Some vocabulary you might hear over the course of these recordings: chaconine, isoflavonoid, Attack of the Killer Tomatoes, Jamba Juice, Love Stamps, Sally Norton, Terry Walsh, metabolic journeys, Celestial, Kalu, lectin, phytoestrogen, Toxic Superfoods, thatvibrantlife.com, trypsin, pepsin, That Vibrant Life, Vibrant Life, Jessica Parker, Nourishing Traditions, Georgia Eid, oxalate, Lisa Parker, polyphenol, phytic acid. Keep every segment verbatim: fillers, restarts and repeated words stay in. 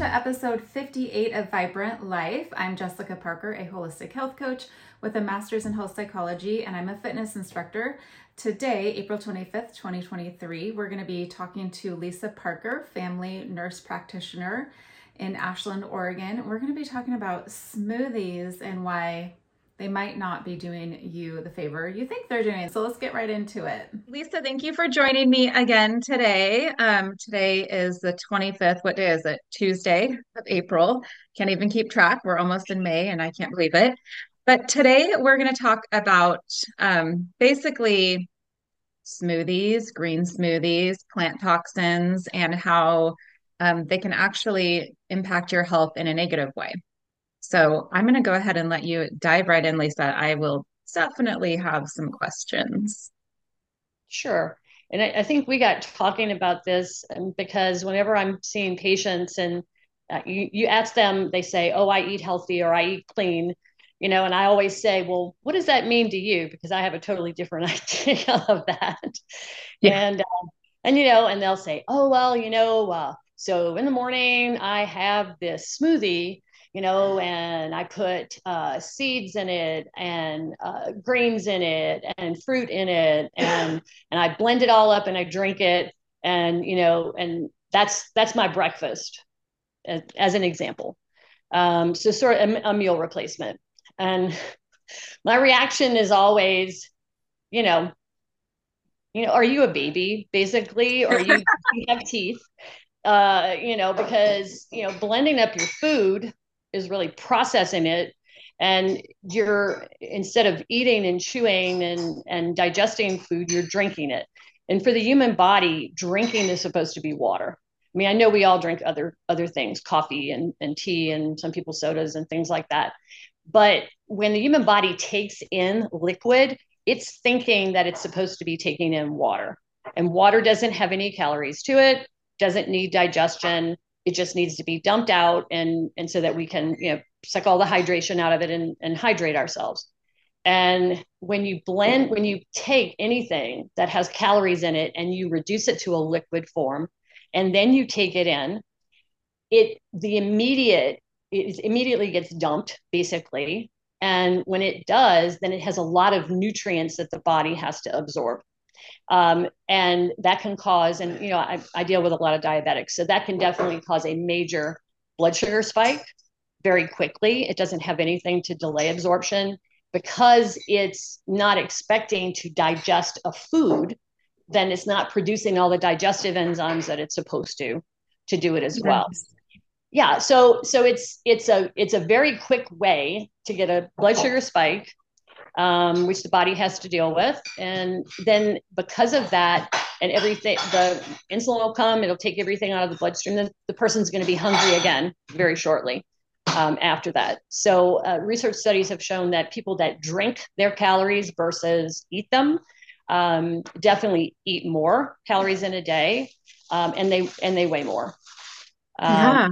Episode fifty-eight of Vibrant Life. I'm Jessica Parker, a holistic health coach with a master's in health psychology, and I'm a fitness instructor. Today, April twenty-fifth, twenty twenty-three, we're going to be talking to Lisa Parker, family nurse practitioner in Ashland, Oregon. We're going to be talking about smoothies and why they might not be doing you the favor you think they're doing. So let's get right into it. Lisa, thank you for joining me again today. Um, today is the twenty-fifth. What day is it? Tuesday of April. Can't even keep track. We're almost in May and I can't believe it. But today we're going to talk about um, basically smoothies, green smoothies, plant toxins, and how um, they can actually impact your health in a negative way. So I'm going to go ahead and let you dive right in, Lisa. I will definitely have some questions. Sure. And I, I think we got talking about this because whenever I'm seeing patients and uh, you, you ask them, they say, oh, I eat healthy or I eat clean, you know, and I always say, well, what does that mean to you? Because I have a totally different idea of that. Yeah. And, uh, and, you know, and they'll say, oh, well, you know, uh, so in the morning I have this smoothie, you know, and I put uh, seeds in it and uh, grains in it and fruit in it. And, and I blend it all up and I drink it. And, you know, and that's, that's my breakfast as, as an example. Um, so sort of a, a meal replacement. And my reaction is always, you know, you know, are you a baby basically, or you, you have teeth, uh, you know, because, you know, blending up your food is really processing it, and you're, instead of eating and chewing and, and digesting food, you're drinking it. And for the human body, drinking is supposed to be water. I mean, I know we all drink other, other things, coffee and, and tea and some people's sodas and things like that. But when the human body takes in liquid, it's thinking that it's supposed to be taking in water, and water doesn't have any calories to it, doesn't need digestion. It just needs to be dumped out, and, and so that we can, you know, suck all the hydration out of it and, and hydrate ourselves. And when you blend, when you take anything that has calories in it and you reduce it to a liquid form, and then you take it in, it, the immediate, it immediately gets dumped basically. And when it does, then it has a lot of nutrients that the body has to absorb. Um, and that can cause, and, you know, I, I deal with a lot of diabetics, so that can definitely cause a major blood sugar spike very quickly. It doesn't have anything to delay absorption because it's not expecting to digest a food. Then it's not producing all the digestive enzymes that it's supposed to, to do it as well. Yeah. So, so it's, it's a, it's a very quick way to get a blood sugar spike, Um, which the body has to deal with. And then because of that and everything, the insulin will come, it'll take everything out of the bloodstream. The, the person's going to be hungry again very shortly um, after that. So uh, research studies have shown that people that drink their calories versus eat them um, definitely eat more calories in a day um, and they, and they weigh more. Um, yeah.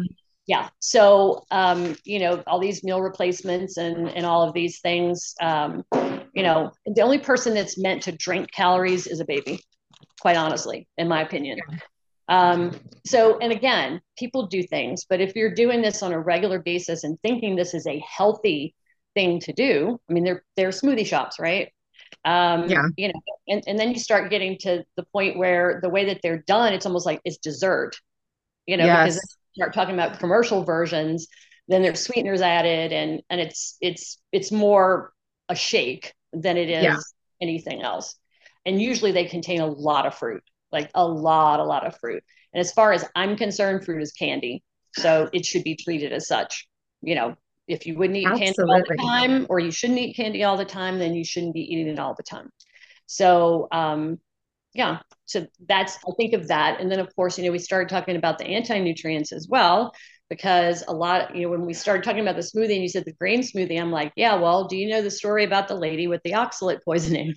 Yeah. So, um, you know, all these meal replacements and, and all of these things, um, you know, the only person that's meant to drink calories is a baby, quite honestly, in my opinion. Um, so, and again, people do things, but if you're doing this on a regular basis and thinking this is a healthy thing to do, I mean, there, there are smoothie shops, right? Um, yeah. You know, and, and then you start getting to the point where the way that they're done, it's almost like it's dessert, you know, yes. because start talking about commercial versions, then there's sweeteners added, and and it's it's it's more a shake than it is yeah. anything else. And usually they contain a lot of fruit, like a lot, a lot of fruit. And as far as I'm concerned, fruit is candy. So it should be treated as such. You know, if you wouldn't eat Absolutely. candy all the time, or you shouldn't eat candy all the time, then you shouldn't be eating it all the time. So um Yeah. So that's, I think of that. And then of course, you know, we started talking about the anti-nutrients as well, because a lot, you know, when we started talking about the smoothie and you said the grain smoothie, I'm like, yeah, well, do you know the story about the lady with the oxalate poisoning?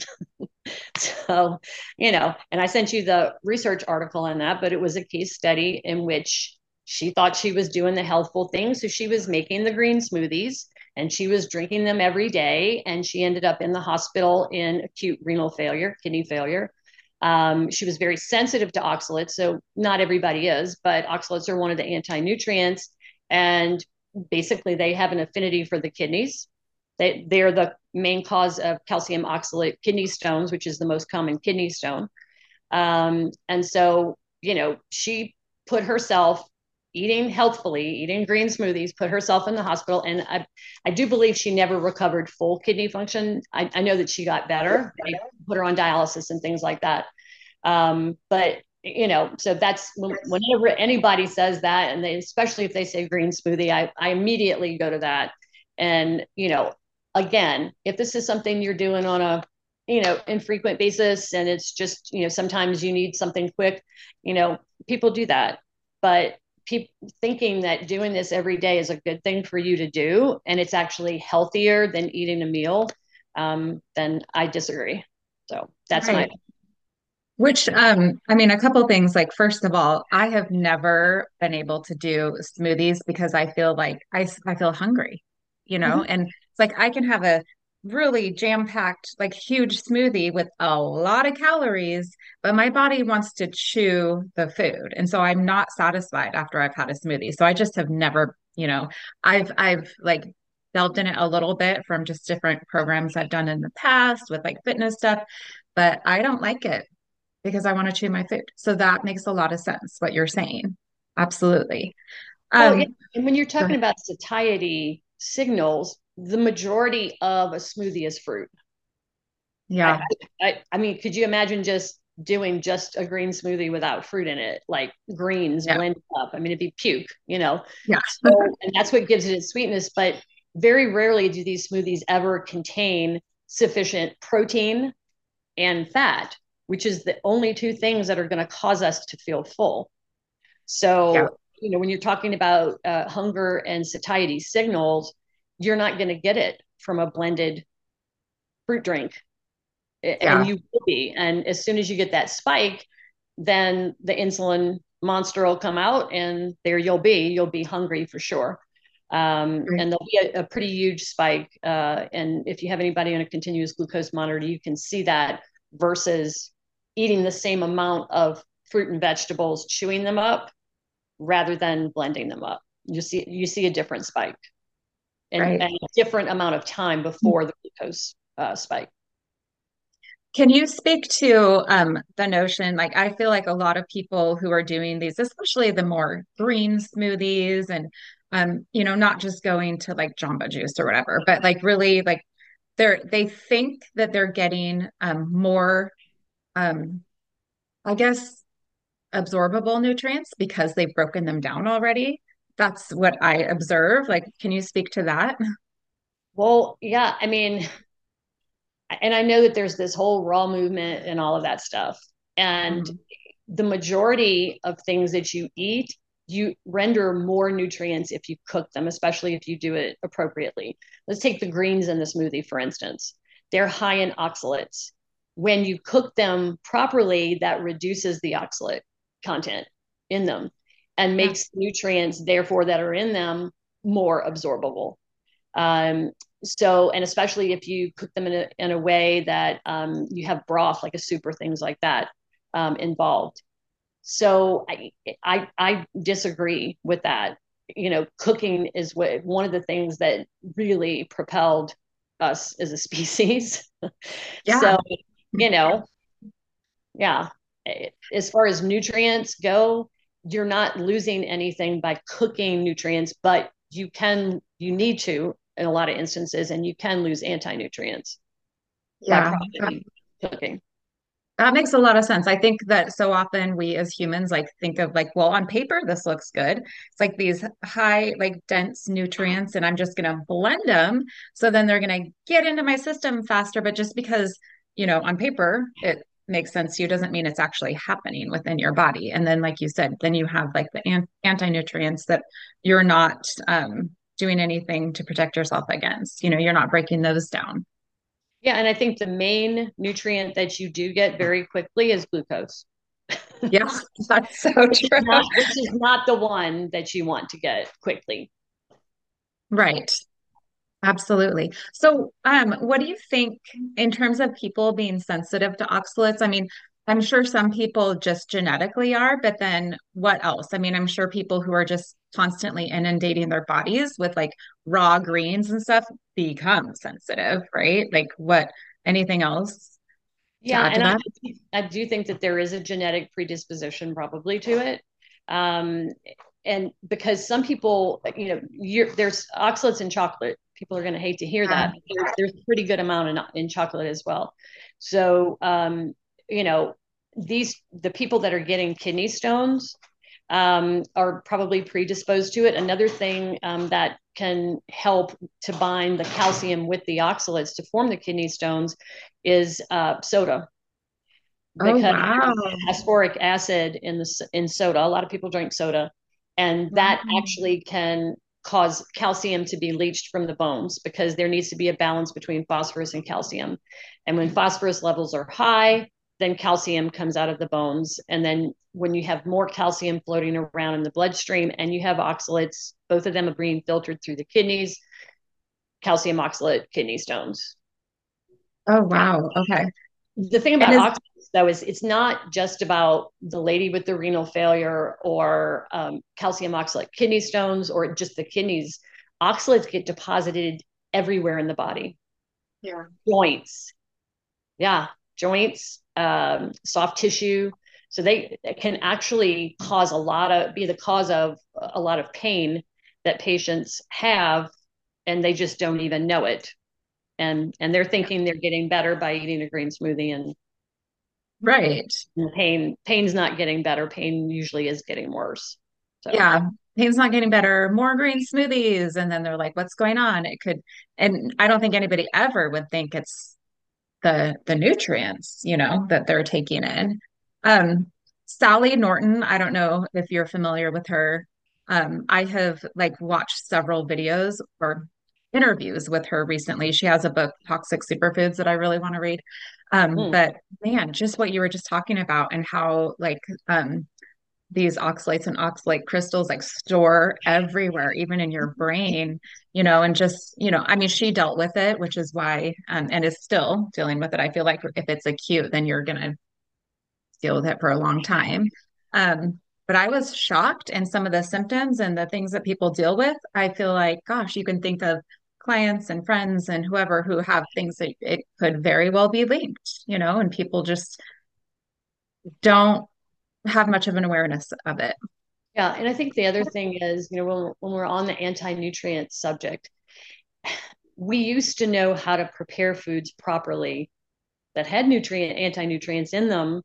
So, you know, and I sent you the research article on that, but it was a case study in which she thought she was doing the healthful thing. So she was making the green smoothies And she was drinking them every day, and she ended up in the hospital in acute renal failure, kidney failure. Um, she was very sensitive to oxalates, so not everybody is, but oxalates are one of the anti-nutrients, and basically they have an affinity for the kidneys. They, they're the main cause of calcium oxalate kidney stones, which is the most common kidney stone. Um, and so, you know, she put herself eating healthfully, eating green smoothies, put herself in the hospital. And I, I do believe she never recovered full kidney function. I, I know that she got better. They put her on dialysis and things like that. Um, but, you know, so that's whenever anybody says that, and they, especially if they say green smoothie, I, I immediately go to that. And, you know, again, if this is something you're doing on a, you know, infrequent basis, and it's just, you know, sometimes you need something quick, you know, people do that. But people thinking that doing this every day is a good thing for you to do, and it's actually healthier than eating a meal, um, then I disagree. So that's right. my. Which, um, I mean, a couple of things, like, first of all, I have never been able to do smoothies because I feel like I, I feel hungry, you know, mm-hmm. and it's like, I can have a really jam-packed, like, huge smoothie with a lot of calories, but my body wants to chew the food. And so I'm not satisfied after I've had a smoothie. So I just have never, you know, I've, I've like delved in it a little bit from just different programs I've done in the past with like fitness stuff, but I don't like it because I want to chew my food. So that makes a lot of sense, what you're saying. Absolutely. Um, oh, and when you're talking about satiety signals, the majority of a smoothie is fruit. Yeah. I, I, I mean, could you imagine just doing just a green smoothie without fruit in it? Like greens yeah. blended up. I mean, it'd be puke, you know? Yeah. So, and that's what gives it its sweetness. But very rarely do these smoothies ever contain sufficient protein and fat, which is the only two things that are going to cause us to feel full. So, yeah. you know, when you're talking about uh, hunger and satiety signals, you're not going to get it from a blended fruit drink. Yeah. And you will be. And as soon as you get that spike, then the insulin monster will come out, and there you'll be. You'll be hungry for sure. Um, right. And there'll be a, a pretty huge spike. Uh, and if you have anybody on a continuous glucose monitor, you can see that versus eating the same amount of fruit and vegetables, chewing them up rather than blending them up. You see, you see a different spike. And, right. and a different amount of time before the glucose uh, spike. Can you speak to um, the notion, like, I feel like a lot of people who are doing these, especially the more green smoothies and, um, you know, not just going to like Jamba Juice or whatever, but like really like they're, they think that they're getting um, more, um, I guess, absorbable nutrients because they've broken them down already. That's what I observe. Like, can you speak to that? Well, yeah, I mean, and I know that there's this whole raw movement and all of that stuff. And mm-hmm. the majority of things that you eat, you render more nutrients if you cook them, especially if you do it appropriately. Let's take the greens in the smoothie, for instance. They're high in oxalates. When you cook them properly, that reduces the oxalate content in them. And makes nutrients, therefore, that are in them more absorbable. Um, so, and especially if you cook them in a, in a way that um, you have broth, like a soup or things like that um, involved. So I, I, I disagree with that. You know, cooking is what, one of the things that really propelled us as a species. Yeah. So, you know, yeah. As far as nutrients go, you're not losing anything by cooking nutrients, but you can, you need to, in a lot of instances, and you can lose anti-nutrients. Yeah. By cooking. That makes a lot of sense. I think that so often we as humans, like, think of like, well, on paper, this looks good. It's like these high, like, dense nutrients, and I'm just going to blend them. So then they're going to get into my system faster. But just because, you know, on paper, it makes sense to you doesn't mean it's actually happening within your body. And then, like you said, then you have like the an- anti-nutrients that you're not um, doing anything to protect yourself against, you know, you're not breaking those down. Yeah. And I think the main nutrient that you do get very quickly is glucose. Yeah, that's so true. Which is not, which is not the one that you want to get quickly. Right. Absolutely. So, um, what do you think in terms of people being sensitive to oxalates? I mean, I'm sure some people just genetically are, but then what else? I mean, I'm sure people who are just constantly inundating their bodies with like raw greens and stuff become sensitive, right? Like what, anything else? Yeah. And I, I do think that there is a genetic predisposition probably to it. Um, and because some people, you know, you're, there's oxalates in chocolate. People are going to hate to hear that. There's, there's a pretty good amount in, in chocolate as well. So, um, you know, these, the people that are getting kidney stones um, are probably predisposed to it. Another thing um, that can help to bind the calcium with the oxalates to form the kidney stones is uh, soda. Because oh, wow. Aspartic acid in the, in soda. A lot of people drink soda, and that mm-hmm. actually can cause calcium to be leached from the bones, because there needs to be a balance between phosphorus and calcium. And when phosphorus levels are high, then calcium comes out of the bones. And then when you have more calcium floating around in the bloodstream and you have oxalates, both of them are being filtered through the kidneys, calcium oxalate, kidney stones. Oh, wow. Okay. The thing about is- oxalates, though, is it's not just about the lady with the renal failure or um, calcium oxalate, kidney stones, or just the kidneys. Oxalates get deposited everywhere in the body. Yeah. Joints. Yeah. Joints. Um, soft tissue. So they can actually cause a lot of, be the cause of a lot of pain that patients have, and they just don't even know it. And, and they're thinking they're getting better by eating a green smoothie, and right. And pain, pain's not getting better. Pain usually is getting worse. So. Yeah. Pain's not getting better, more green smoothies. And then they're like, what's going on? It could, and I don't think anybody ever would think it's the the nutrients, you know, that they're taking in. Um, Sally Norton, I don't know if you're familiar with her. Um, I have like watched several videos or interviews with her recently. She has a book, Toxic Superfoods, that I really want to read. Um, mm. But man, just what you were just talking about, and how like um, these oxalates and oxalate crystals like store everywhere, even in your brain, you know, and just, you know, I mean, she dealt with it, which is why, um, and is still dealing with it. I feel like if it's acute, then you're going to deal with it for a long time. Um, but I was shocked, and some of the symptoms and the things that people deal with, I feel like, gosh, you can think of clients and friends and whoever who have things that it could very well be linked, you know, and people just don't have much of an awareness of it. Yeah. And I think the other thing is, you know, when, when we're on the anti-nutrient subject, we used to know how to prepare foods properly that had nutrient, anti-nutrients in them,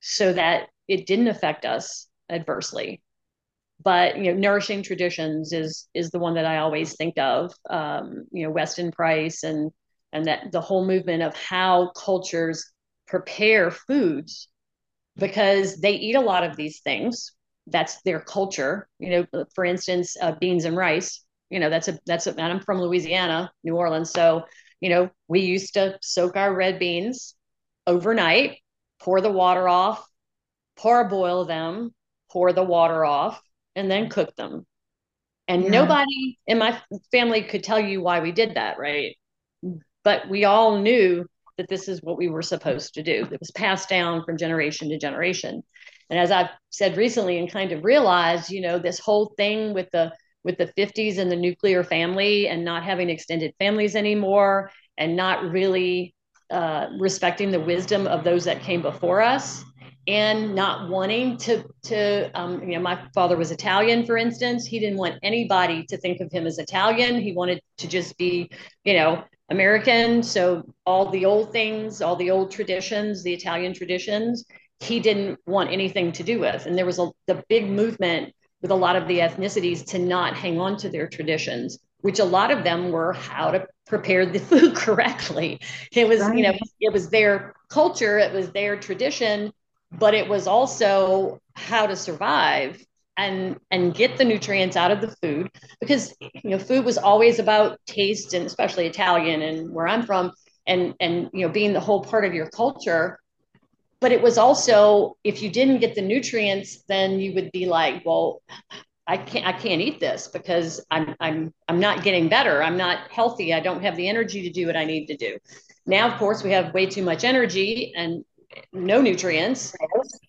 so that it didn't affect us adversely. But, you know, Nourishing Traditions is, is the one that I always think of, um, you know, Weston Price, and, and that the whole movement of how cultures prepare foods, because they eat a lot of these things. That's their culture. You know, for instance, uh, beans and rice, you know, that's a, that's a, and I'm from Louisiana, New Orleans. So, you know, we used to soak our red beans overnight, pour the water off, parboil them, pour the water off, and then cook them. And yeah. Nobody in my family could tell you why we did that. Right. But we all knew that this is what we were supposed to do. It was passed down from generation to generation. And as I've said recently, and kind of realized, you know, this whole thing with the, with the fifties and the nuclear family, and not having extended families anymore, and not really uh, respecting the wisdom of those that came before us, and not wanting to, to um, you know, my father was Italian, for instance. He didn't want anybody to think of him as Italian. He wanted to just be, you know, American. So all the old things, all the old traditions, the Italian traditions, he didn't want anything to do with. And there was a the big movement with a lot of the ethnicities to not hang on to their traditions, which a lot of them were how to prepare the food correctly. It was, right. You know, it was their culture, it was their tradition, but it was also how to survive and and get the nutrients out of the food, because, you know, food was always about taste, and especially Italian and where I'm from, and, and, you know, being the whole part of your culture. But it was also, if you didn't get the nutrients, then you would be like, well, I can't, I can't eat this because I'm, I'm, I'm not getting better. I'm not healthy. I don't have the energy to do what I need to do. Now, of course, we have way too much energy and no nutrients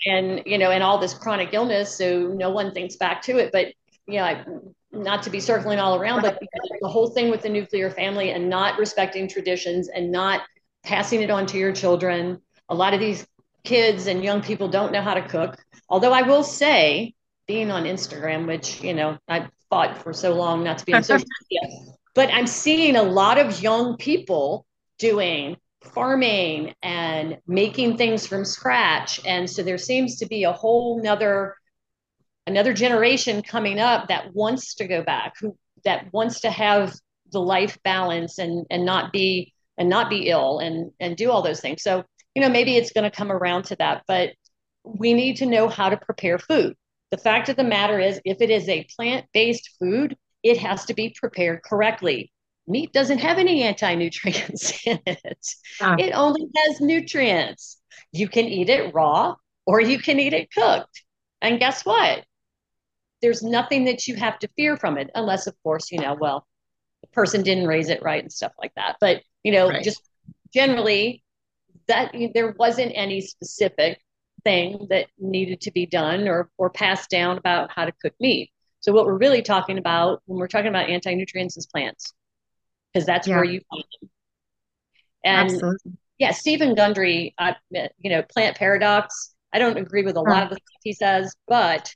and, you know, and all this chronic illness. So no one thinks back to it, but yeah, you know, not to be circling all around, but the whole thing with the nuclear family and not respecting traditions and not passing it on to your children. A lot of these kids and young people don't know how to cook. Although I will say, being on Instagram, which, you know, I fought for so long not to be on social media, but I'm seeing a lot of young people doing farming and making things from scratch. And so there seems to be a whole nother, another generation coming up that wants to go back, who that wants to have the life balance and, and not be, and not be ill and, and do all those things. So, you know, maybe it's going to come around to that, but we need to know how to prepare food. The fact of the matter is, if it is a plant-based food, it has to be prepared correctly. Meat doesn't have any anti-nutrients in it. Uh, it only has nutrients. You can eat it raw or you can eat it cooked. And guess what? There's nothing that you have to fear from it, unless, of course, you know, well, the person didn't raise it right and stuff like that. But, you know, right. Just generally, that there wasn't any specific thing that needed to be done or or passed down about how to cook meat. So what we're really talking about when we're talking about anti-nutrients is plants, because that's yeah. where you find them. And Absolutely. yeah, Stephen Gundry, I, you know, Plant Paradox. I don't agree with a lot of the stuff he says, but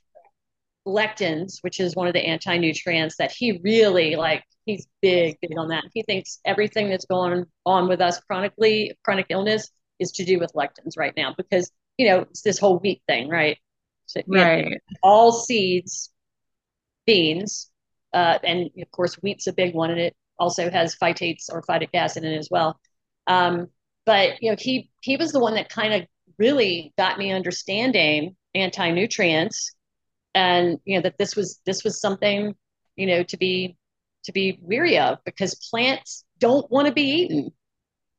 lectins, which is one of the anti-nutrients that he really like, he's big, big on that. He thinks everything that's going on with us chronically, chronic illness, is to do with lectins right now because. You know, it's this whole wheat thing, right? So, right. Know, all seeds, beans, uh, and of course, wheat's a big one, and it also has phytates or phytic acid in it as well. Um, but you know, he he was the one that kind of really got me understanding anti-nutrients, and you know that this was this was something you know to be to be weary of because plants don't want to be eaten.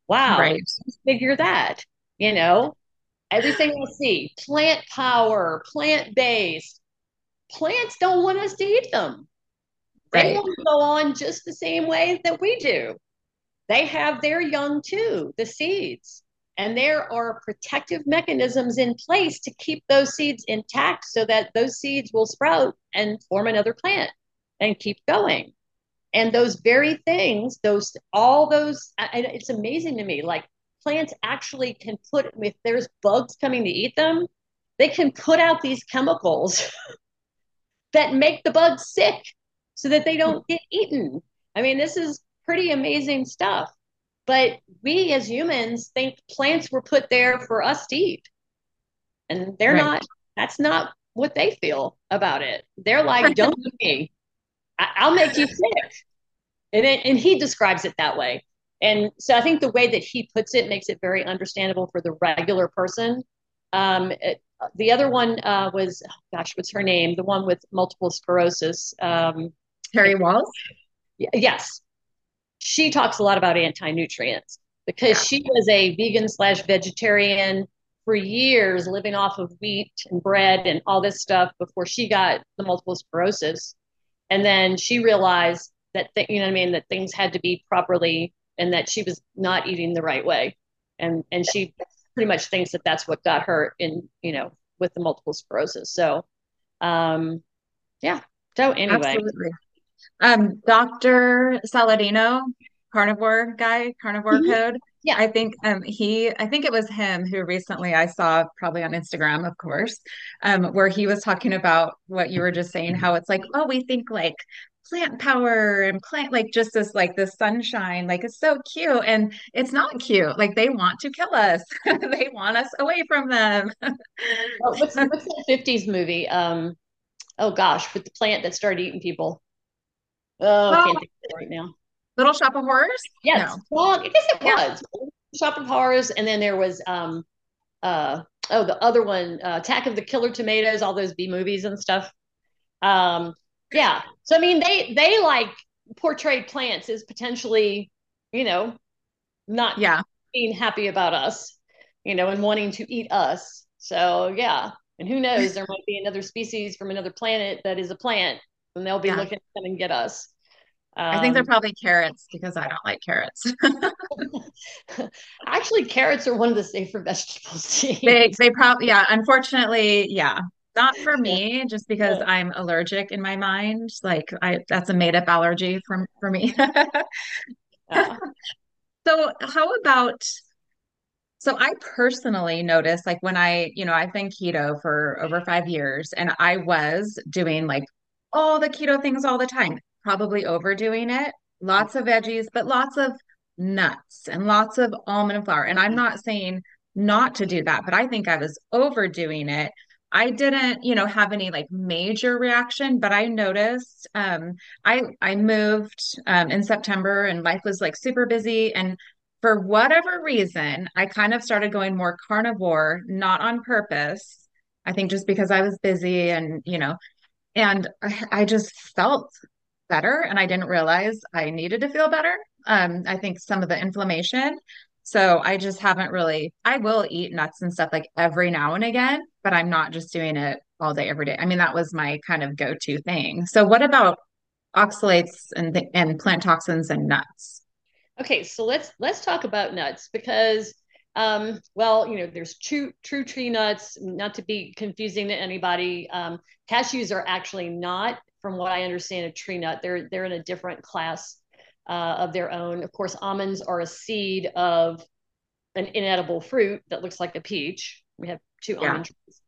Wow, right. Figure that, you know. Everything we see, plant power, plant-based, plants don't want us to eat them. Right. They want to go on just the same way that we do. They have their young too, the seeds. And there are protective mechanisms in place to keep those seeds intact so that those seeds will sprout and form another plant and keep going. And those very things, those, all those, and it's amazing to me, like, plants actually can put, if there's bugs coming to eat them, they can put out these chemicals that make the bugs sick so that they don't get eaten. I mean, this is pretty amazing stuff. But we as humans think plants were put there for us to eat. And they're right. not, that's not what they feel about it. They're like, don't eat me. I- I'll make you sick. And, it, and he describes it that way. And so I think the way that he puts it makes it very understandable for the regular person. Um, it, the other one uh, was, oh gosh, what's her name? The one with multiple sclerosis. Um, Terry Walsh? Yes. She talks a lot about anti-nutrients because yeah. she was a vegan slash vegetarian for years, living off of wheat and bread and all this stuff before she got the multiple sclerosis. And then she realized that, th- you know what I mean, that things had to be properly and that she was not eating the right way. And and she pretty much thinks that that's what got her in, you know, with the multiple sclerosis. So, um, yeah. So anyway. Absolutely. Um, Doctor Saladino, carnivore guy, carnivore mm-hmm. code. Yeah. I think um, he, I think it was him who recently I saw probably on Instagram, of course, um, where he was talking about what you were just saying, how it's like, oh, we think like, plant power and plant, like just this, like the sunshine, like it's so cute. And it's not cute. Like they want to kill us. They want us away from them. Well, what's, what's that fifties movie? Um, oh gosh, with the plant that started eating people. Oh, well, I can't think of it right now. Little Shop of Horrors? Yes. No. Well, I guess it yeah. was. Little Shop of Horrors. And then there was, um, uh, oh, the other one, uh, Attack of the Killer Tomatoes, all those B movies and stuff. Um, Yeah. So, I mean, they, they like portrayed plants as potentially, you know, not yeah. being happy about us, you know, and wanting to eat us. So, yeah. And who knows, there might be another species from another planet that is a plant and they'll be yeah. looking to come and get us. Um, I think they're probably carrots because I don't like carrots. Actually, carrots are one of the safer vegetables to eat. They, they probably, yeah, unfortunately, yeah. Not for me, just because yeah. I'm allergic in my mind. Like I, that's a made up allergy for, for me. yeah. So how about, so I personally noticed like when I, you know, I've been keto for over five years and I was doing like all the keto things all the time, probably overdoing it, lots of veggies, but lots of nuts and lots of almond flour. And I'm not saying not to do that, but I think I was overdoing it. I didn't, you know, have any like major reaction, but I noticed, um, I, I moved, um, in September and life was like super busy. And for whatever reason, I kind of started going more carnivore, not on purpose. I think just because I was busy and, you know, and I just felt better and I didn't realize I needed to feel better. Um, I think some of the inflammation, so I just haven't really, I will eat nuts and stuff like every now and again, but I'm not just doing it all day, every day. I mean, that was my kind of go-to thing. So what about oxalates and th- and plant toxins and nuts? Okay. So let's, let's talk about nuts because, um, well, you know, there's true, true tree nuts, not to be confusing to anybody. Um, cashews are actually not, from what I understand, a tree nut. They're, they're in a different class Uh, of their own. Of course, almonds are a seed of an inedible fruit that looks like a peach. We have two yeah. almond trees.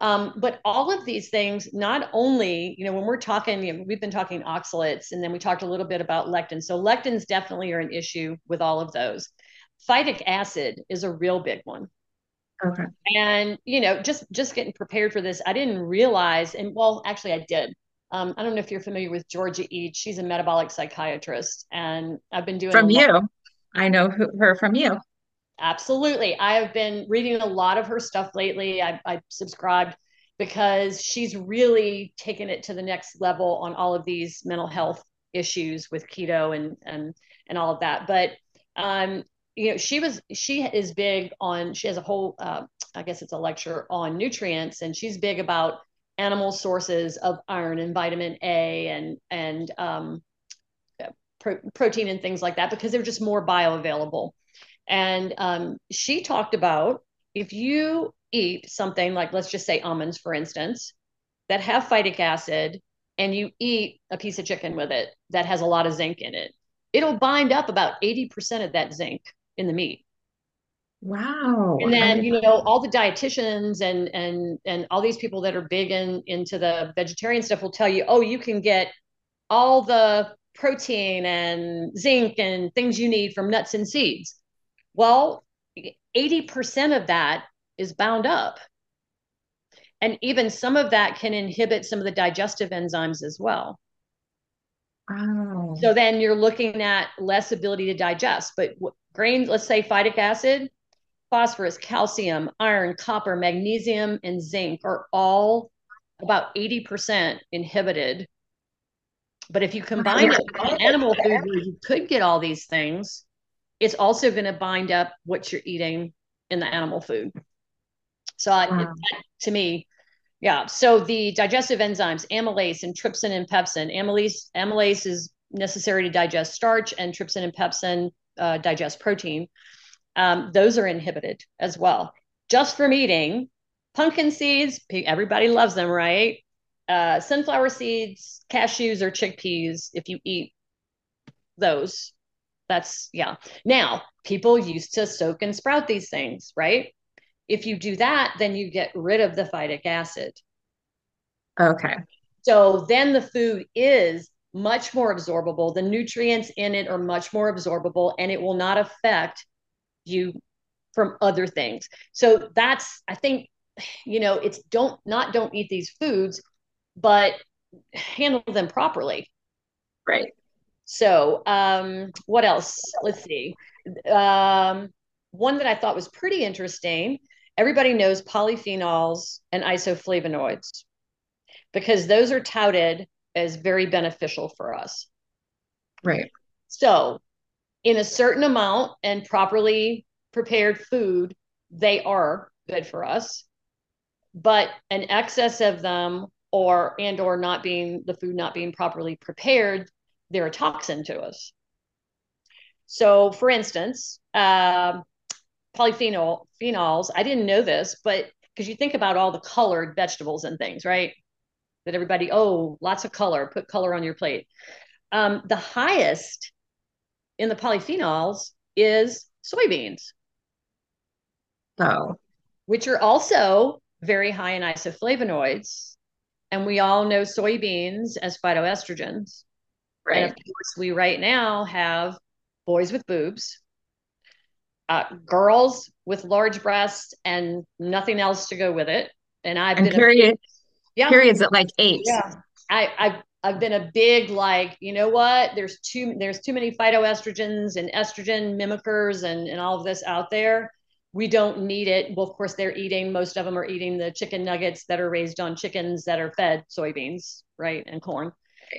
Um, but all of these things, not only, you know, when we're talking, you know, we've been talking oxalates, and then we talked a little bit about lectins. So lectins definitely are an issue with all of those. Phytic acid is a real big one. Okay. And, you know, just, just getting prepared for this, I didn't realize, and well, actually I did. Um, I don't know if you're familiar with Georgia Eid. She's a metabolic psychiatrist, and I've been doing from you. Of- I know who, her from you. Absolutely. I have been reading a lot of her stuff lately. I, I subscribed because she's really taken it to the next level on all of these mental health issues with keto and, and, and all of that. But, um, you know, she was, she is big on, she has a whole, uh, I guess it's a lecture on nutrients, and she's big about animal sources of iron and vitamin A and, and um, pro- protein and things like that, because they're just more bioavailable. And um, she talked about, if you eat something like, let's just say almonds, for instance, that have phytic acid, and you eat a piece of chicken with it that has a lot of zinc in it, it'll bind up about eighty percent of that zinc in the meat. Wow. And then, you know, all the dietitians and, and, and all these people that are big in, into the vegetarian stuff will tell you, oh, you can get all the protein and zinc and things you need from nuts and seeds. Well, eighty percent of that is bound up. And even some of that can inhibit some of the digestive enzymes as well. Wow. So then you're looking at less ability to digest, but w- grains, let's say phytic acid, phosphorus, calcium, iron, copper, magnesium, and zinc are all about eighty percent inhibited. But if you combine it with animal food where you could get all these things, it's also going to bind up what you're eating in the animal food. So wow. I, that, to me, yeah. So the digestive enzymes, amylase and trypsin and pepsin, amylase, amylase is necessary to digest starch, and trypsin and pepsin uh, digest protein. Um, those are inhibited as well, just from eating pumpkin seeds. Everybody loves them, right? Uh, sunflower seeds, cashews, or chickpeas. If you eat those, that's yeah. Now, people used to soak and sprout these things, right? If you do that, then you get rid of the phytic acid. Okay. So then the food is much more absorbable. The nutrients in it are much more absorbable, and it will not affect you from other things. So that's, I think, you know, it's don't not don't eat these foods, but handle them properly. Right. So um, what else? Let's see. Um, one that I thought was pretty interesting. Everybody knows polyphenols and isoflavonoids because those are touted as very beneficial for us. Right. So in a certain amount and properly prepared food, they are good for us, but an excess of them or, and, or not being, the food not being properly prepared, they're a toxin to us. So for instance, uh, polyphenol, phenols, I didn't know this, but because you think about all the colored vegetables and things, right? That everybody, oh, lots of color, put color on your plate. Um, the highest in the polyphenols is soybeans. Oh. Which are also very high in isoflavonoids. And we all know soybeans as phytoestrogens. Right. And of course, we right now have boys with boobs, uh, girls with large breasts and nothing else to go with it. And I've and been period, a, yeah, periods at like eight. Yeah, I, I've I've been a big like, you know what? There's too there's too many phytoestrogens and estrogen mimickers and and all of this out there. We don't need it. Well, of course, they're eating, most of them are eating the chicken nuggets that are raised on chickens that are fed soybeans, right, and corn.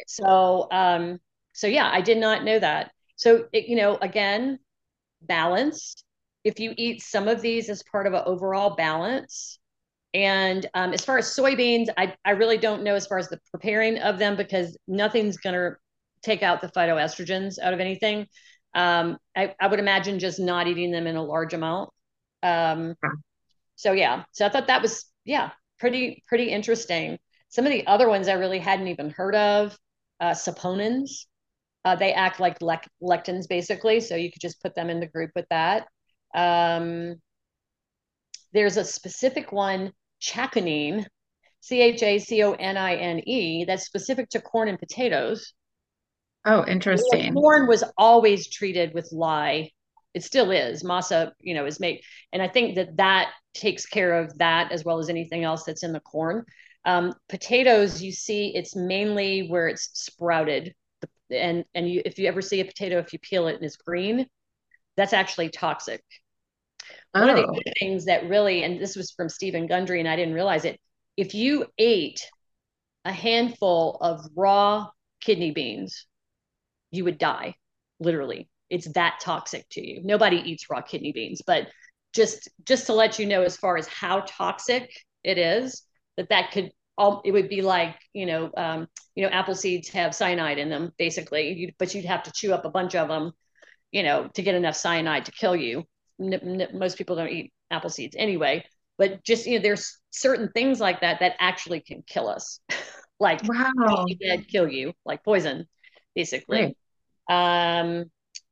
So, um, so yeah, I did not know that. So, it, you know, again, balance. If you eat some of these as part of an overall balance, and um, as far as soybeans, I, I really don't know as far as the preparing of them, because nothing's going to take out the phytoestrogens out of anything. Um, I, I would imagine just not eating them in a large amount. Um, so yeah, so I thought that was, yeah, pretty, pretty interesting. Some of the other ones I really hadn't even heard of, uh, saponins, uh, they act like le- lectins basically. So you could just put them in the group with that. Um, there's a specific one, chaconine, C H A C O N I N E, that's specific to corn and potatoes. Oh, interesting. Corn was always treated with lye. It still is. Masa, you know, is made. And I think that that takes care of that as well as anything else that's in the corn. Um, potatoes, you see, it's mainly where it's sprouted. And, and you, if you ever see a potato, if you peel it and it's green, that's actually toxic. One oh. of the things that really, and this was from Stephen Gundry, and I didn't realize it. If you ate a handful of raw kidney beans, you would die, literally. It's that toxic to you. Nobody eats raw kidney beans, but just, just to let you know, as far as how toxic it is, that that could all, it would be like, you know, um, you know, apple seeds have cyanide in them basically, you, but you'd have to chew up a bunch of them, you know, to get enough cyanide to kill you. N- n- most people don't eat apple seeds anyway, but just, you know, there's certain things like that, that actually can kill us. Like wow. dead, kill you like poison basically. Right. Um,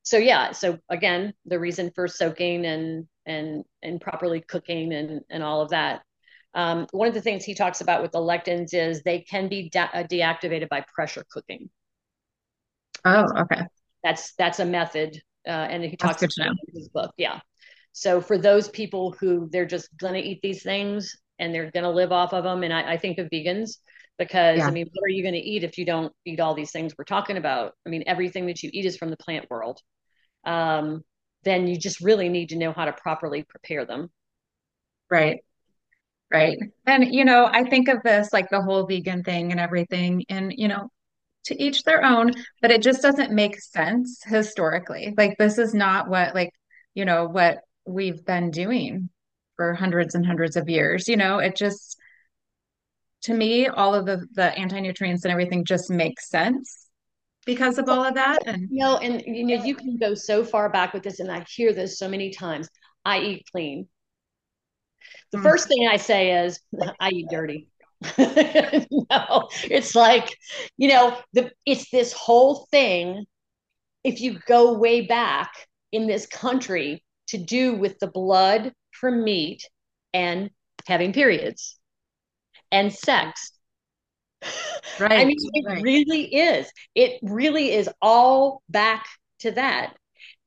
So yeah, so again, the reason for soaking and and and properly cooking and and all of that. Um, one of the things he talks about with the lectins is they can be de- deactivated by pressure cooking. Oh, okay. That's that's a method, uh, and he talks about it in his book. Yeah. So for those people who they're just gonna eat these things and they're gonna live off of them, and I, I think of vegans. Because yeah. I mean, what are you going to eat if you don't eat all these things we're talking about? I mean, everything that you eat is from the plant world. Um, then you just really need to know how to properly prepare them. Right. Right. And, you know, I think of this, like the whole vegan thing and everything, and, you know, to each their own, but it just doesn't make sense historically. Like, this is not what, like, you know, what we've been doing for hundreds and hundreds of years, you know, it just, to me, all of the, the anti-nutrients and everything just makes sense because of all of that. And you know, and you know, you can go so far back with this, and I hear this so many times. I eat clean. The mm. first thing I say is, I eat dirty. No, it's like, you know, the it's this whole thing, if you go way back in this country, to do with the blood from meat and having periods. And sex. Right. I mean, it right. really is. It really is all back to that.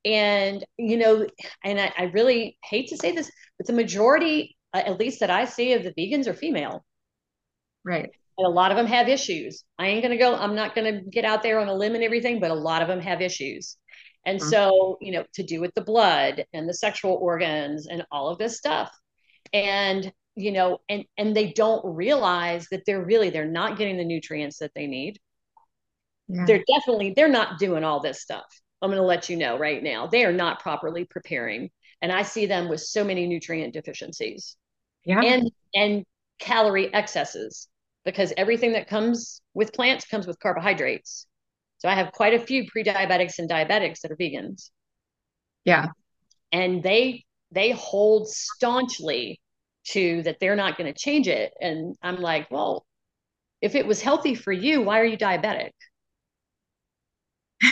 And, you know, and I, I really hate to say this, but the majority, uh, at least that I see of the vegans, are female. Right. And a lot of them have issues. I ain't going to go, I'm not going to get out there on a limb and everything, but a lot of them have issues. And mm-hmm. so, you know, to do with the blood and the sexual organs and all of this stuff. And you know, and, and they don't realize that they're really, they're not getting the nutrients that they need. Yeah. They're definitely, they're not doing all this stuff. I'm going to let you know right now, they are not properly preparing. And I see them with so many nutrient deficiencies yeah. and, and calorie excesses. because everything that comes with plants comes with carbohydrates. So I have quite a few pre-diabetics and diabetics that are vegans. Yeah. And they, they hold staunchly to that. They're not going to change it. And I'm like, well, if it was healthy for you, why are you diabetic?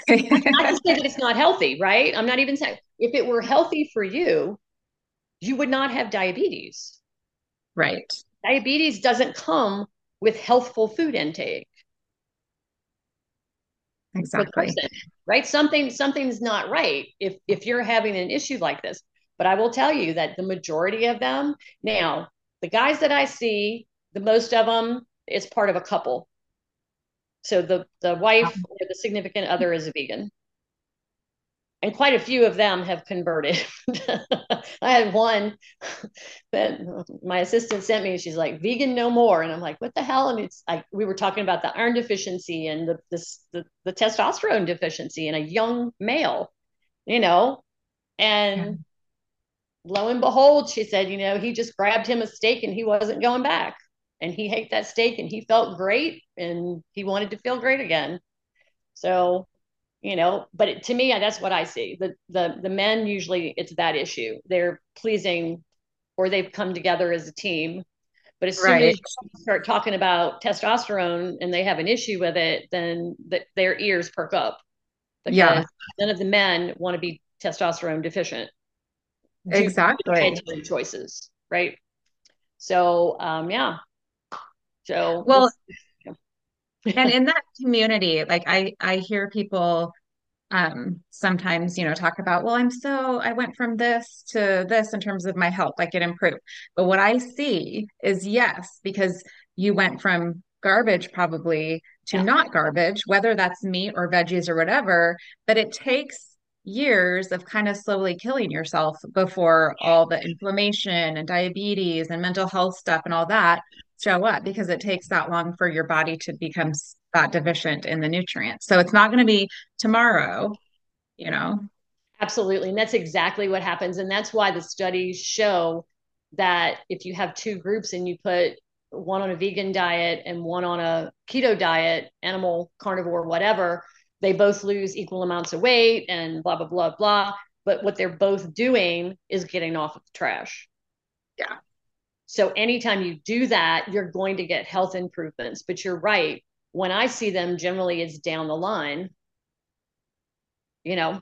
Not to say that it's not healthy, right? I'm not even saying, if it were healthy for you, you would not have diabetes. Right. Diabetes doesn't come with healthful food intake. Exactly. Person, right. Something, something's not right if, if you're having an issue like this. But I will tell you that the majority of them now, the guys that I see, the most of them, it's part of a couple. So the, the wife wow. or the significant other is a vegan. And quite a few of them have converted. I had one that my assistant sent me. She's like, vegan no more. And I'm like, what the hell? And it's like, we were talking about the iron deficiency and the, this, the, the testosterone deficiency in a young male, you know, and yeah. lo and behold, she said, you know, he just grabbed him a steak and he wasn't going back. And he ate that steak and he felt great and he wanted to feel great again. So, you know, but it, to me, that's what I see. The, the, the men, usually it's that issue. They're pleasing, or they've come together as a team. But as soon right. as you start talking about testosterone and they have an issue with it, then the, their ears perk up. Because yeah. none of the men want to be testosterone deficient. Exactly. Choices, right? So, um, yeah. So, well, and in that community, like I, I hear people, um, sometimes, you know, talk about, well, I'm so, I went from this to this in terms of my health, like it improved. But what I see is yes, because you went from garbage probably to yeah. not garbage, whether that's meat or veggies or whatever, but it takes years of kind of slowly killing yourself before all the inflammation and diabetes and mental health stuff and all that show up, because it takes that long for your body to become that deficient in the nutrients. So it's not going to be tomorrow, you know? Absolutely. And that's exactly what happens. And that's why the studies show that if you have two groups and you put one on a vegan diet and one on a keto diet, animal, carnivore, whatever, they both lose equal amounts of weight and blah, blah, blah, blah. But what they're both doing is getting off of the trash. Yeah. So anytime you do that, you're going to get health improvements. But you're right. When I see them, generally it's down the line. You know,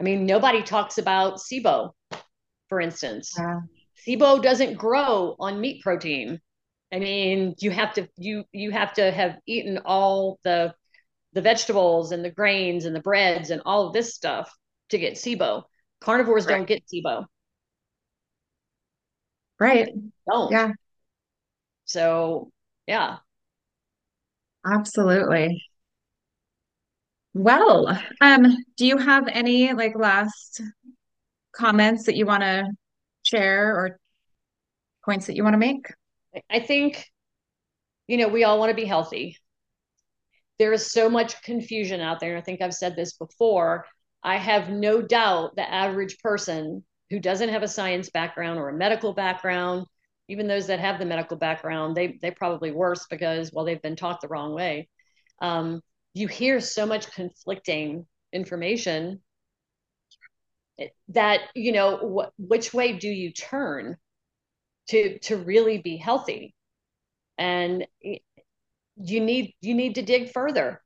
I mean, nobody talks about SIBO, for instance. Yeah. SIBO doesn't grow on meat protein. I mean, you have to, you, you have to have eaten all the the vegetables and the grains and the breads and all of this stuff to get SIBO. Carnivores right. don't get SIBO. Right. They don't. Yeah. So, yeah. Absolutely. Well, um, do you have any like last comments that you want to share or points that you want to make? I think, you know, we all want to be healthy. There is so much confusion out there. I think I've said this before. I have no doubt the average person who doesn't have a science background or a medical background, even those that have the medical background, they, they're probably worse because, well, they've been taught the wrong way. Um, you hear so much conflicting information that, you know, wh- which way do you turn to, to really be healthy? And you need, you need to dig further.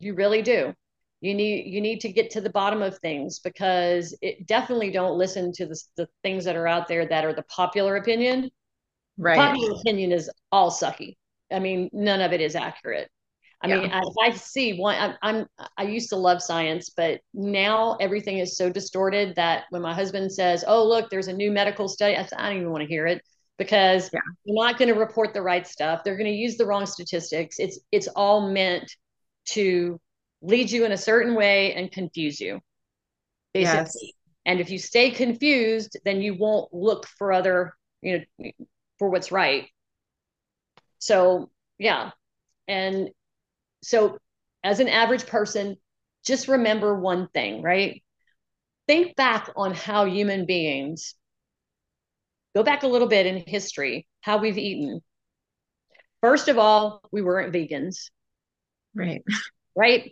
You really do. You need, you need to get to the bottom of things, because it definitely don't listen to the, the things that are out there that are the popular opinion. Right. Popular opinion is all sucky. I mean, none of it is accurate. I yeah. mean, I, I see one, I'm, I'm, I used to love science, but now everything is so distorted that when my husband says, oh, look, there's a new medical study, I, I don't even want to hear it. Because yeah. you're not going to report the right stuff. They're going to use the wrong statistics. It's it's all meant to lead you in a certain way and confuse you, basically. Yes. And if you stay confused, then you won't look for other, you know, for what's right. So, yeah. And so as an average person, just remember one thing, right? Think back on how human beings... Go back a little bit in history, how we've eaten. First of all, we weren't vegans. Right. Right.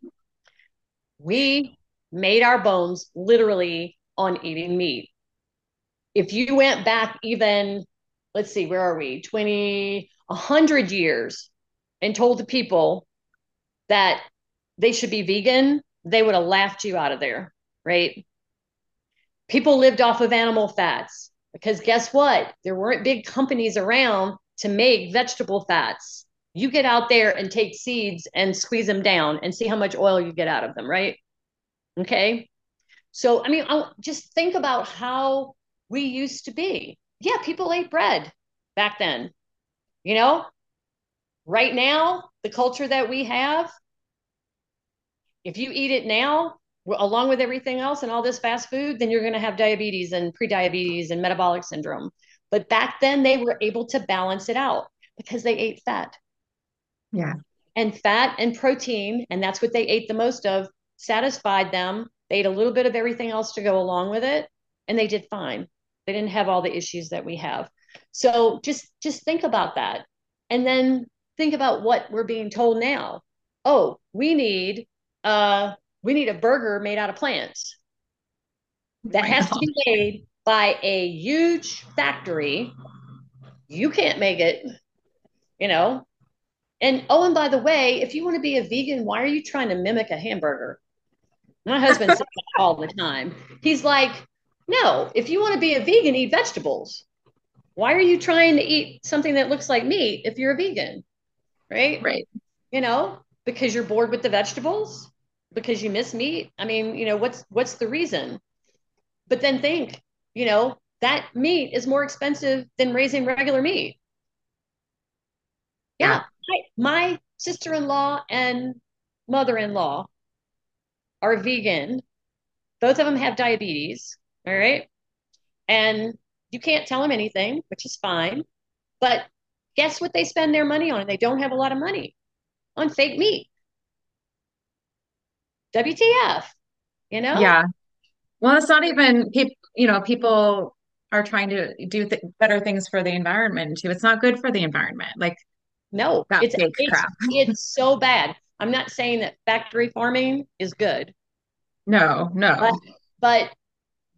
We made our bones literally on eating meat. If you went back even, let's see, where are we? twenty, one hundred years and told the people that they should be vegan, they would have laughed you out of there, right? People lived off of animal fats because guess what? There weren't big companies around to make vegetable fats. You get out there and take seeds and squeeze them down and see how much oil you get out of them, right? Okay. So, I mean, I'll just think about how we used to be. Yeah, people ate bread back then. You know, right now, the culture that we have, if you eat it now, along with everything else and all this fast food, then you're going to have diabetes and prediabetes and metabolic syndrome. But back then they were able to balance it out because they ate fat. Yeah. And fat and protein, and that's what they ate the most of, satisfied them. They ate a little bit of everything else to go along with it, and they did fine. They didn't have all the issues that we have. So just, just think about that. And then think about what we're being told now. Oh, we need uh, we need a burger made out of plants. That has to be made by a huge factory. You can't make it, you know. And oh, and by the way, if you want to be a vegan, why are you trying to mimic a hamburger? My husband says that all the time. He's like, no, if you want to be a vegan, eat vegetables. Why are you trying to eat something that looks like meat if you're a vegan? Right? Right. You know, because you're bored with the vegetables, because you miss meat. I mean, you know, what's what's the reason? But then think, you know, that meat is more expensive than raising regular meat. Yeah. yeah. My, my sister-in-law and mother-in-law are vegan. Both of them have diabetes. All right. And you can't tell them anything, which is fine. But guess what they spend their money on? They don't have a lot of money on fake meat. W T F, you know? Yeah. Well, it's not even, you know, people are trying to do th- better things for the environment too. It's not good for the environment. Like, no, that it's, fake it's, crap. It's so bad. I'm not saying that factory farming is good. No, no. But, but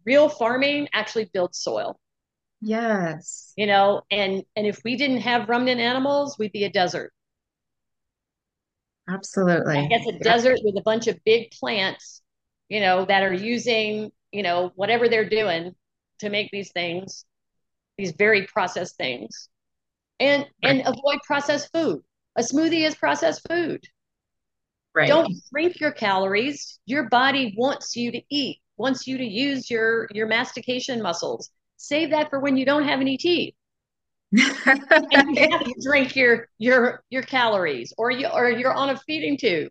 real farming actually builds soil. Yes. You know, and, and if we didn't have ruminant animals, we'd be a desert. Absolutely. I guess a desert with a bunch of big plants, you know, that are using, you know, whatever they're doing to make these things, these very processed things. And right. and avoid processed food. A smoothie is processed food. Right. Don't drink your calories. Your body wants you to eat, wants you to use your, your mastication muscles. Save that for when you don't have any teeth. And you have to drink your your your calories, or you or you're on a feeding tube,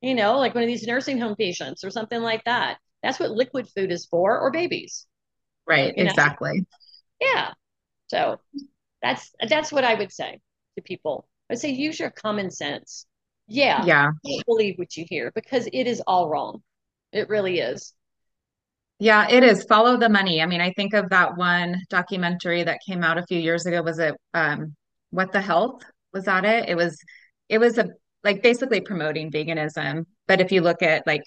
you know, like one of these nursing home patients or something like that. That's what liquid food is for, or babies. Right. You know? Exactly. Yeah. So that's that's what I would say to people. I'd say use your common sense. Yeah. Yeah. Don't believe what you hear because it is all wrong. It really is. Yeah, it is. Follow the money. I mean, I think of that one documentary that came out a few years ago. Was it, um, What the Health? Was that it? It was, it was a, like basically promoting veganism. But if you look at like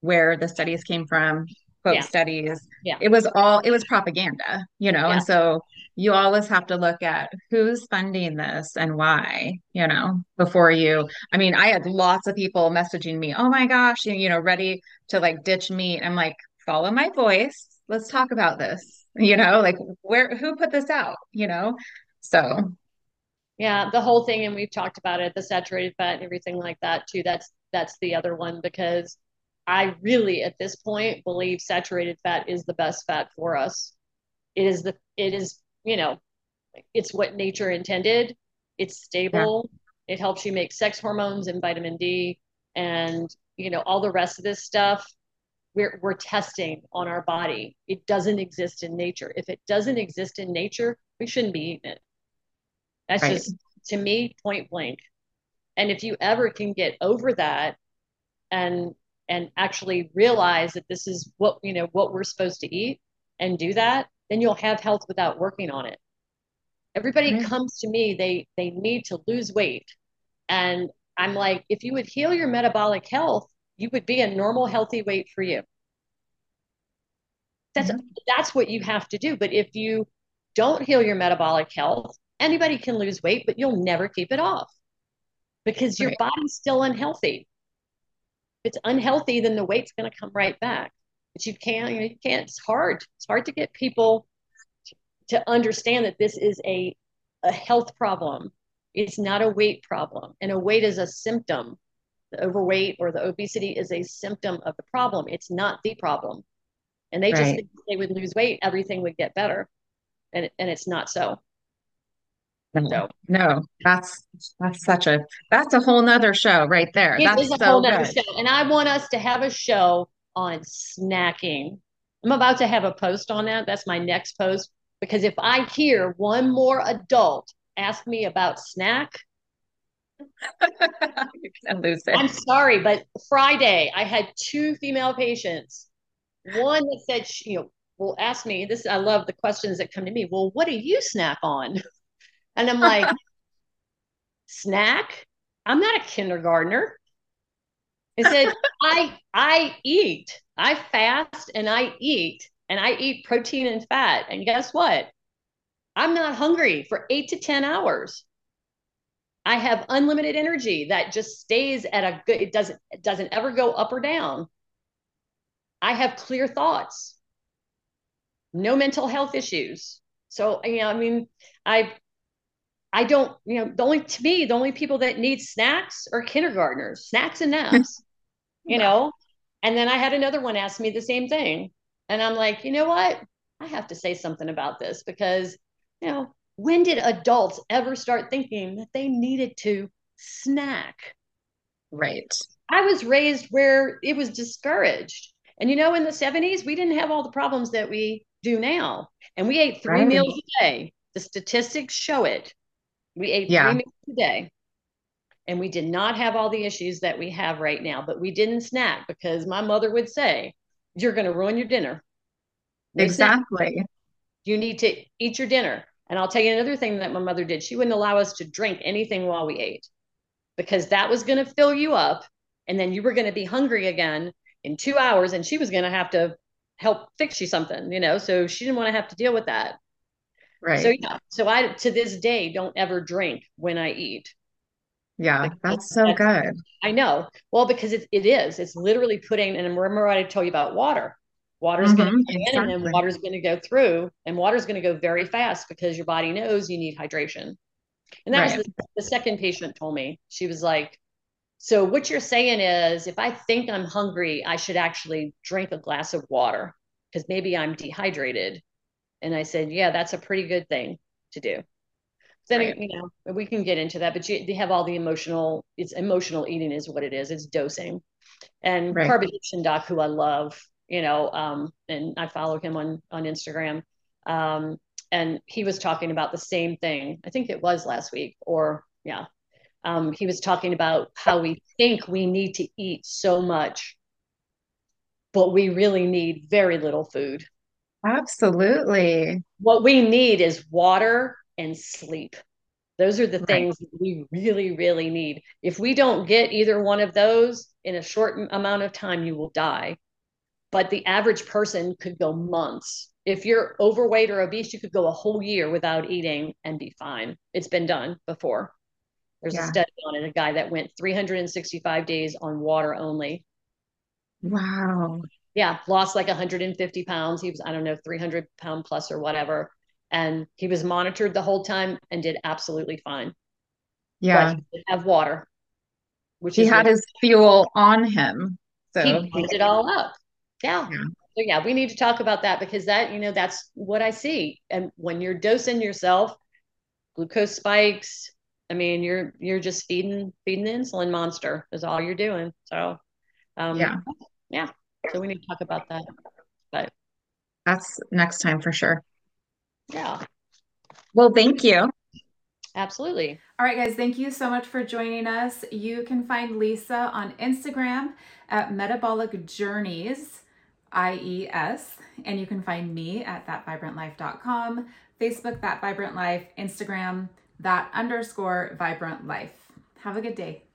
where the studies came from, quote yeah. studies, yeah. it was all, it was propaganda, you know? Yeah. And so you always have to look at who's funding this and why, you know, before you, I mean, I had lots of people messaging me, oh my gosh, you, you know, ready to like ditch meat. I'm like, follow my voice. Let's talk about this, you know, like where, who put this out, you know? So. Yeah. The whole thing. And we've talked about it, the saturated fat and everything like that too. That's, that's the other one, because I really, at this point, believe saturated fat is the best fat for us. It is the, it is, you know, it's what nature intended. It's stable. Yeah. It helps you make sex hormones and vitamin D and, you know, all the rest of this stuff. We're, we're testing on our body. It doesn't exist in nature. If it doesn't exist in nature, we shouldn't be eating it. That's right. Just, to me, point blank. And if you ever can get over that and, and actually realize that this is what, you know, what we're supposed to eat and do that, then you'll have health without working on it. Everybody mm-hmm. comes to me, they they need to lose weight. And I'm like, if you would heal your metabolic health, you would be a normal, healthy weight for you. That's, mm-hmm. that's what you have to do. But if you don't heal your metabolic health, anybody can lose weight, but you'll never keep it off because your right. body's still unhealthy. If it's unhealthy, then the weight's going to come right back. But you can't, you know, you can't, it's hard. It's hard to get people to understand that this is a, a health problem. It's not a weight problem. And a weight is a symptom. The overweight or the obesity is a symptom of the problem. It's not the problem. And they right. just think they would lose weight, everything would get better. And, and it's not so. No, so. no, that's, that's such a, that's a whole nother show right there. It that's is a so whole nother show. And I want us to have a show on snacking. I'm about to have a post on that. That's my next post, because if I hear one more adult ask me about snack, lose it. I'm sorry, but Friday I had two female patients. One that said, she, you know, will ask me this. I love the questions that come to me. Well, what do you snack on? And I'm like, snack? I'm not a kindergartner. It said, I, I eat, I fast and I eat, and I eat protein and fat. And guess what? I'm not hungry for eight to ten hours. I have unlimited energy that just stays at a good, it doesn't, it doesn't ever go up or down. I have clear thoughts, no mental health issues. So, you know, I mean, I, I don't, you know, the only, to me, the only people that need snacks are kindergartners, snacks and naps, you know? And then I had another one ask me the same thing. And I'm like, you know what? I have to say something about this because, you know, when did adults ever start thinking that they needed to snack? Right. I was raised where it was discouraged. And, you know, in the seventies, we didn't have all the problems that we do now. And we ate three right. meals a day. The statistics show it. We ate yeah. three meals a day. And we did not have all the issues that we have right now. But we didn't snack because my mother would say, you're going to ruin your dinner. No exactly. Snack. You need to eat your dinner. And I'll tell you another thing that my mother did. She wouldn't allow us to drink anything while we ate because that was going to fill you up. And then you were going to be hungry again in two hours and she was going to have to help fix you something, you know? So she didn't want to have to deal with that. Right. So, yeah. So I, to this day, don't ever drink when I eat. Yeah. Like, that's so that's, good. I know. Well, because it, it is, it's literally putting, and remember what I told you about water. Water's mm-hmm, going to come exactly. in and then water's going to go through and water's going to go very fast because your body knows you need hydration. And that right. was the, the second patient told me, she was like, so what you're saying is if I think I'm hungry, I should actually drink a glass of water because maybe I'm dehydrated. And I said, yeah, that's a pretty good thing to do. Then, right. you know, we can get into that, but you they have all the emotional, it's emotional eating is what it is. It's dosing and right. Carbohydrate Doc, who I love, you know, um, and I follow him on, on Instagram. Um, and he was talking about the same thing. I think it was last week or yeah. Um, he was talking about how we think we need to eat so much, but we really need very little food. Absolutely. What we need is water and sleep. Those are the right. things that we really, really need. If we don't get either one of those in a short amount of time, you will die. But the average person could go months. If you're overweight or obese, you could go a whole year without eating and be fine. It's been done before. There's yeah. a study on it, a guy that went three hundred sixty-five days on water only. Wow. Yeah. Lost like one hundred fifty pounds. He was, I don't know, three hundred pound plus or whatever. And he was monitored the whole time and did absolutely fine. Yeah. But he didn't have water. Which he is had his fuel on him. So he picked it all up. Yeah. yeah. So yeah, we need to talk about that because that, you know, that's what I see. And when you're dosing yourself, glucose spikes, I mean, you're, you're just feeding, feeding the insulin monster is all you're doing. So, um, yeah. yeah. So we need to talk about that, but that's next time for sure. Yeah. Well, thank you. Absolutely. All right, guys. Thank you so much for joining us. You can find Lisa on Instagram at Metabolic Journeys. I E S, and you can find me at that vibrant life dot com, Facebook, That Vibrant Life, Instagram, that underscore vibrant life. Have a good day.